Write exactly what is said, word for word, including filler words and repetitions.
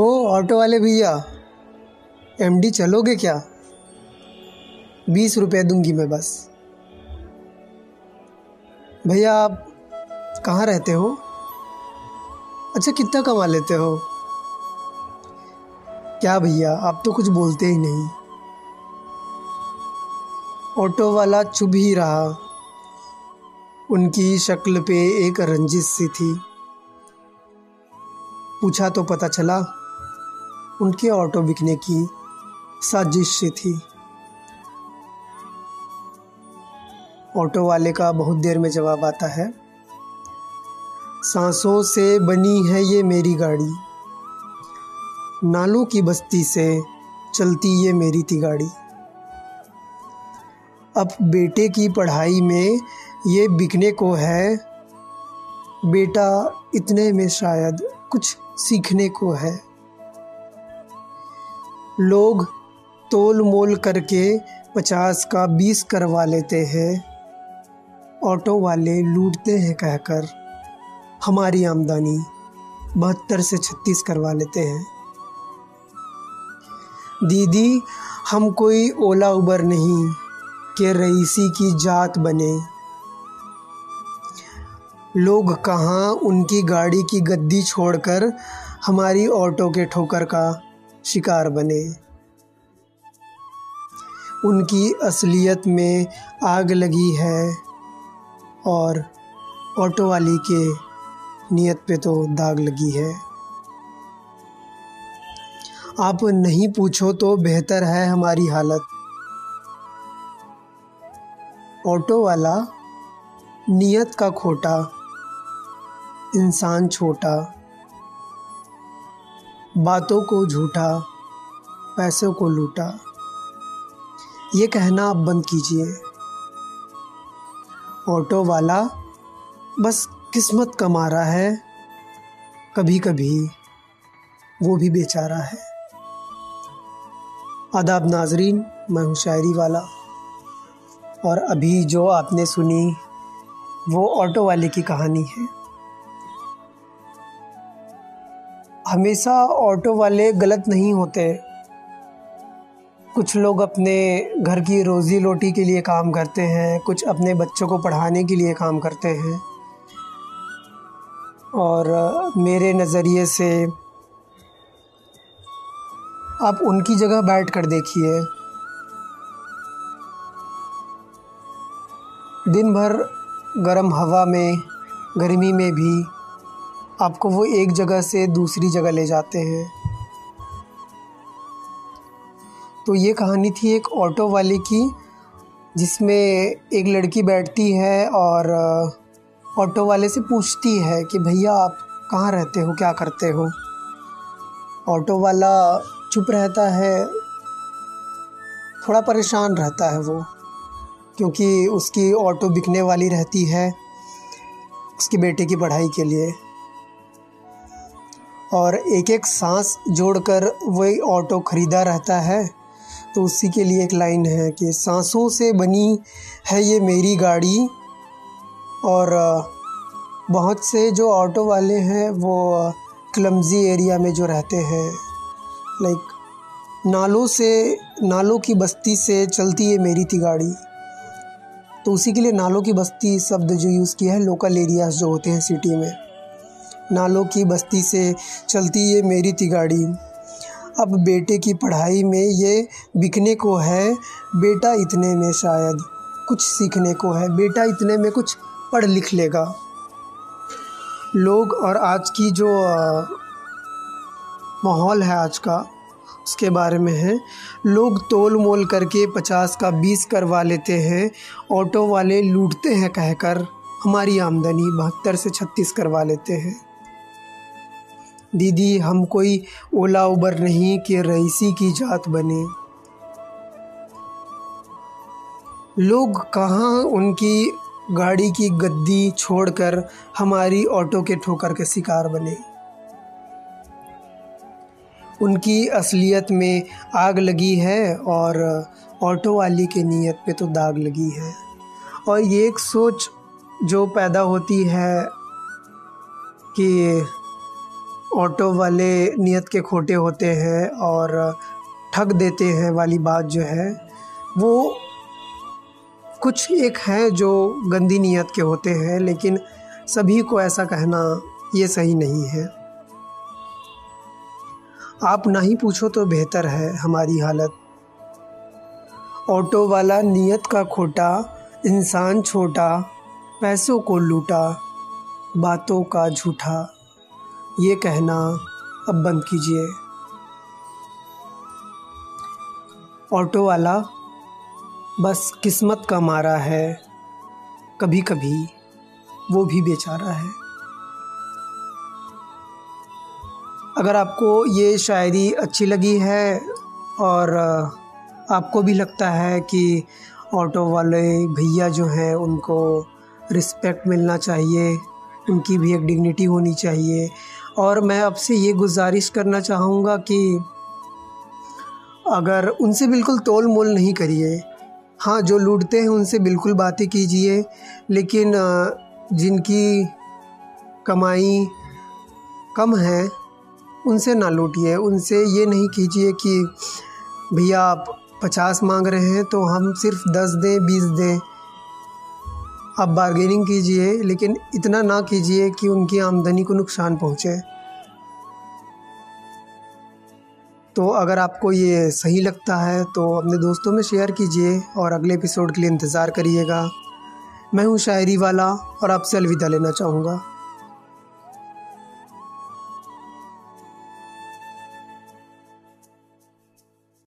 ओ auto वाले भैया, MD चलोगे क्या? बीस रुपये दूंगी मैं बस। भैया आप कहाँ रहते हो? अच्छा कितना कमा लेते हो? क्या भैया आप तो कुछ बोलते ही नहीं। ऑटो वाला चुप ही रहा। उनकी शक्ल पे एक रंजिश सी थी। पूछा तो पता चला उनके ऑटो बिकने की साजिश सी थी। ऑटो वाले का बहुत देर में जवाब आता है। सांसों से बनी है ये मेरी गाड़ी, नालों की बस्ती से चलती ये मेरी थी गाड़ी। अब बेटे की पढ़ाई में ये बिकने को है, बेटा इतने में शायद कुछ सीखने को है। लोग तोल मोल करके पचास का बीस करवा लेते हैं, ऑटो वाले लूटते हैं कहकर हमारी आमदनी बहत्तर से छत्तीस करवा लेते हैं। दीदी हम कोई ओला उबर नहीं के रईसी की जात बने। लोग कहाँ उनकी गाड़ी की गद्दी छोड़कर हमारी ऑटो के ठोकर का शिकार बने। उनकी असलियत में आग लगी है और ऑटो वाली के नियत पे तो दाग लगी है। आप नहीं पूछो तो बेहतर है हमारी हालत। ऑटो वाला नियत का खोटा, इंसान छोटा, बातों को झूठा, पैसों को लूटा। ये कहना आप बंद कीजिए। ऑटो वाला बस किस्मत का मारा है, कभी कभी वो भी बेचारा है। आदाब नाजरीन, मैं हूँ शायरी वाला और अभी जो आपने सुनी वो ऑटो वाले की कहानी है। हमेशा ऑटो वाले गलत नहीं होते। कुछ लोग अपने घर की रोजी रोटी के लिए काम करते हैं, कुछ अपने बच्चों को पढ़ाने के लिए काम करते हैं। और मेरे नज़रिए से आप उनकी जगह बैठ कर देखिए। दिन भर गर्म हवा में, गर्मी में भी आपको वो एक जगह से दूसरी जगह ले जाते हैं। तो ये कहानी थी एक ऑटो वाले की, जिसमें एक लड़की बैठती है और ऑटो वाले से पूछती है कि भैया आप कहाँ रहते हो, क्या करते हो? ऑटो वाला चुप रहता है, थोड़ा परेशान रहता है वो, क्योंकि उसकी ऑटो बिकने वाली रहती है उसके बेटे की पढ़ाई के लिए। और एक एक सांस जोड़कर वही ऑटो ख़रीदा रहता है। तो उसी के लिए एक लाइन है कि सांसों से बनी है ये मेरी गाड़ी। और बहुत से जो ऑटो वाले हैं वो क्लमज़ी एरिया में जो रहते हैं, लाइक नालों से, नालों की बस्ती से चलती है मेरी थी गाड़ी। तो उसी के लिए नालों की बस्ती शब्द जो यूज़ किया है, लोकल एरियाज जो होते हैं सिटी में, नालों की बस्ती से चलती ये मेरी थी गाड़ी। अब बेटे की पढ़ाई में ये बिकने को है, बेटा इतने में शायद कुछ सीखने को है, बेटा इतने में कुछ पढ़ लिख लेगा। लोग और आज की जो माहौल है आज का, उसके बारे में है। लोग तोल मोल करके पचास का बीस करवा लेते हैं, ऑटो वाले लूटते हैं कहकर हमारी आमदनी बहत्तर से छत्तीस करवा लेते हैं। दीदी हम कोई ओला उबर नहीं कि रईसी की जात बने। लोग कहाँ उनकी गाड़ी की गद्दी छोड़कर हमारी ऑटो के ठोकर के शिकार बने। उनकी असलियत में आग लगी है और ऑटो वाली के नियत पे तो दाग लगी है। और ये एक सोच जो पैदा होती है कि ऑटो वाले नियत के खोटे होते हैं और ठग देते हैं वाली बात जो है वो कुछ एक हैं जो गंदी नियत के होते हैं, लेकिन सभी को ऐसा कहना ये सही नहीं है। आप ना ही पूछो तो बेहतर है हमारी हालत। ऑटो वाला नियत का खोटा, इंसान छोटा, पैसों को लूटा, बातों का झूठा, ये कहना अब बंद कीजिए। ऑटो वाला बस किस्मत का मारा है, कभी कभी वो भी बेचारा है। अगर आपको ये शायरी अच्छी लगी है और आपको भी लगता है कि ऑटो वाले भैया जो हैं उनको रिस्पेक्ट मिलना चाहिए, उनकी भी एक डिग्निटी होनी चाहिए, और मैं आपसे ये गुजारिश करना चाहूँगा कि अगर उनसे बिल्कुल तोल मोल नहीं करिए। हाँ, जो लूटते हैं उनसे बिल्कुल बातें कीजिए, लेकिन जिनकी कमाई कम है उनसे ना लूटिए। उनसे ये नहीं कीजिए कि भैया आप पचास मांग रहे हैं तो हम सिर्फ दस दें, बीस दें। आप बार्गेनिंग कीजिए, लेकिन इतना ना कीजिए कि उनकी आमदनी को नुकसान पहुंचे। तो अगर आपको ये सही लगता है तो अपने दोस्तों में शेयर कीजिए और अगले एपिसोड के लिए इंतज़ार करिएगा। मैं हूं शायरी वाला और आपसे अलविदा लेना चाहूँगा।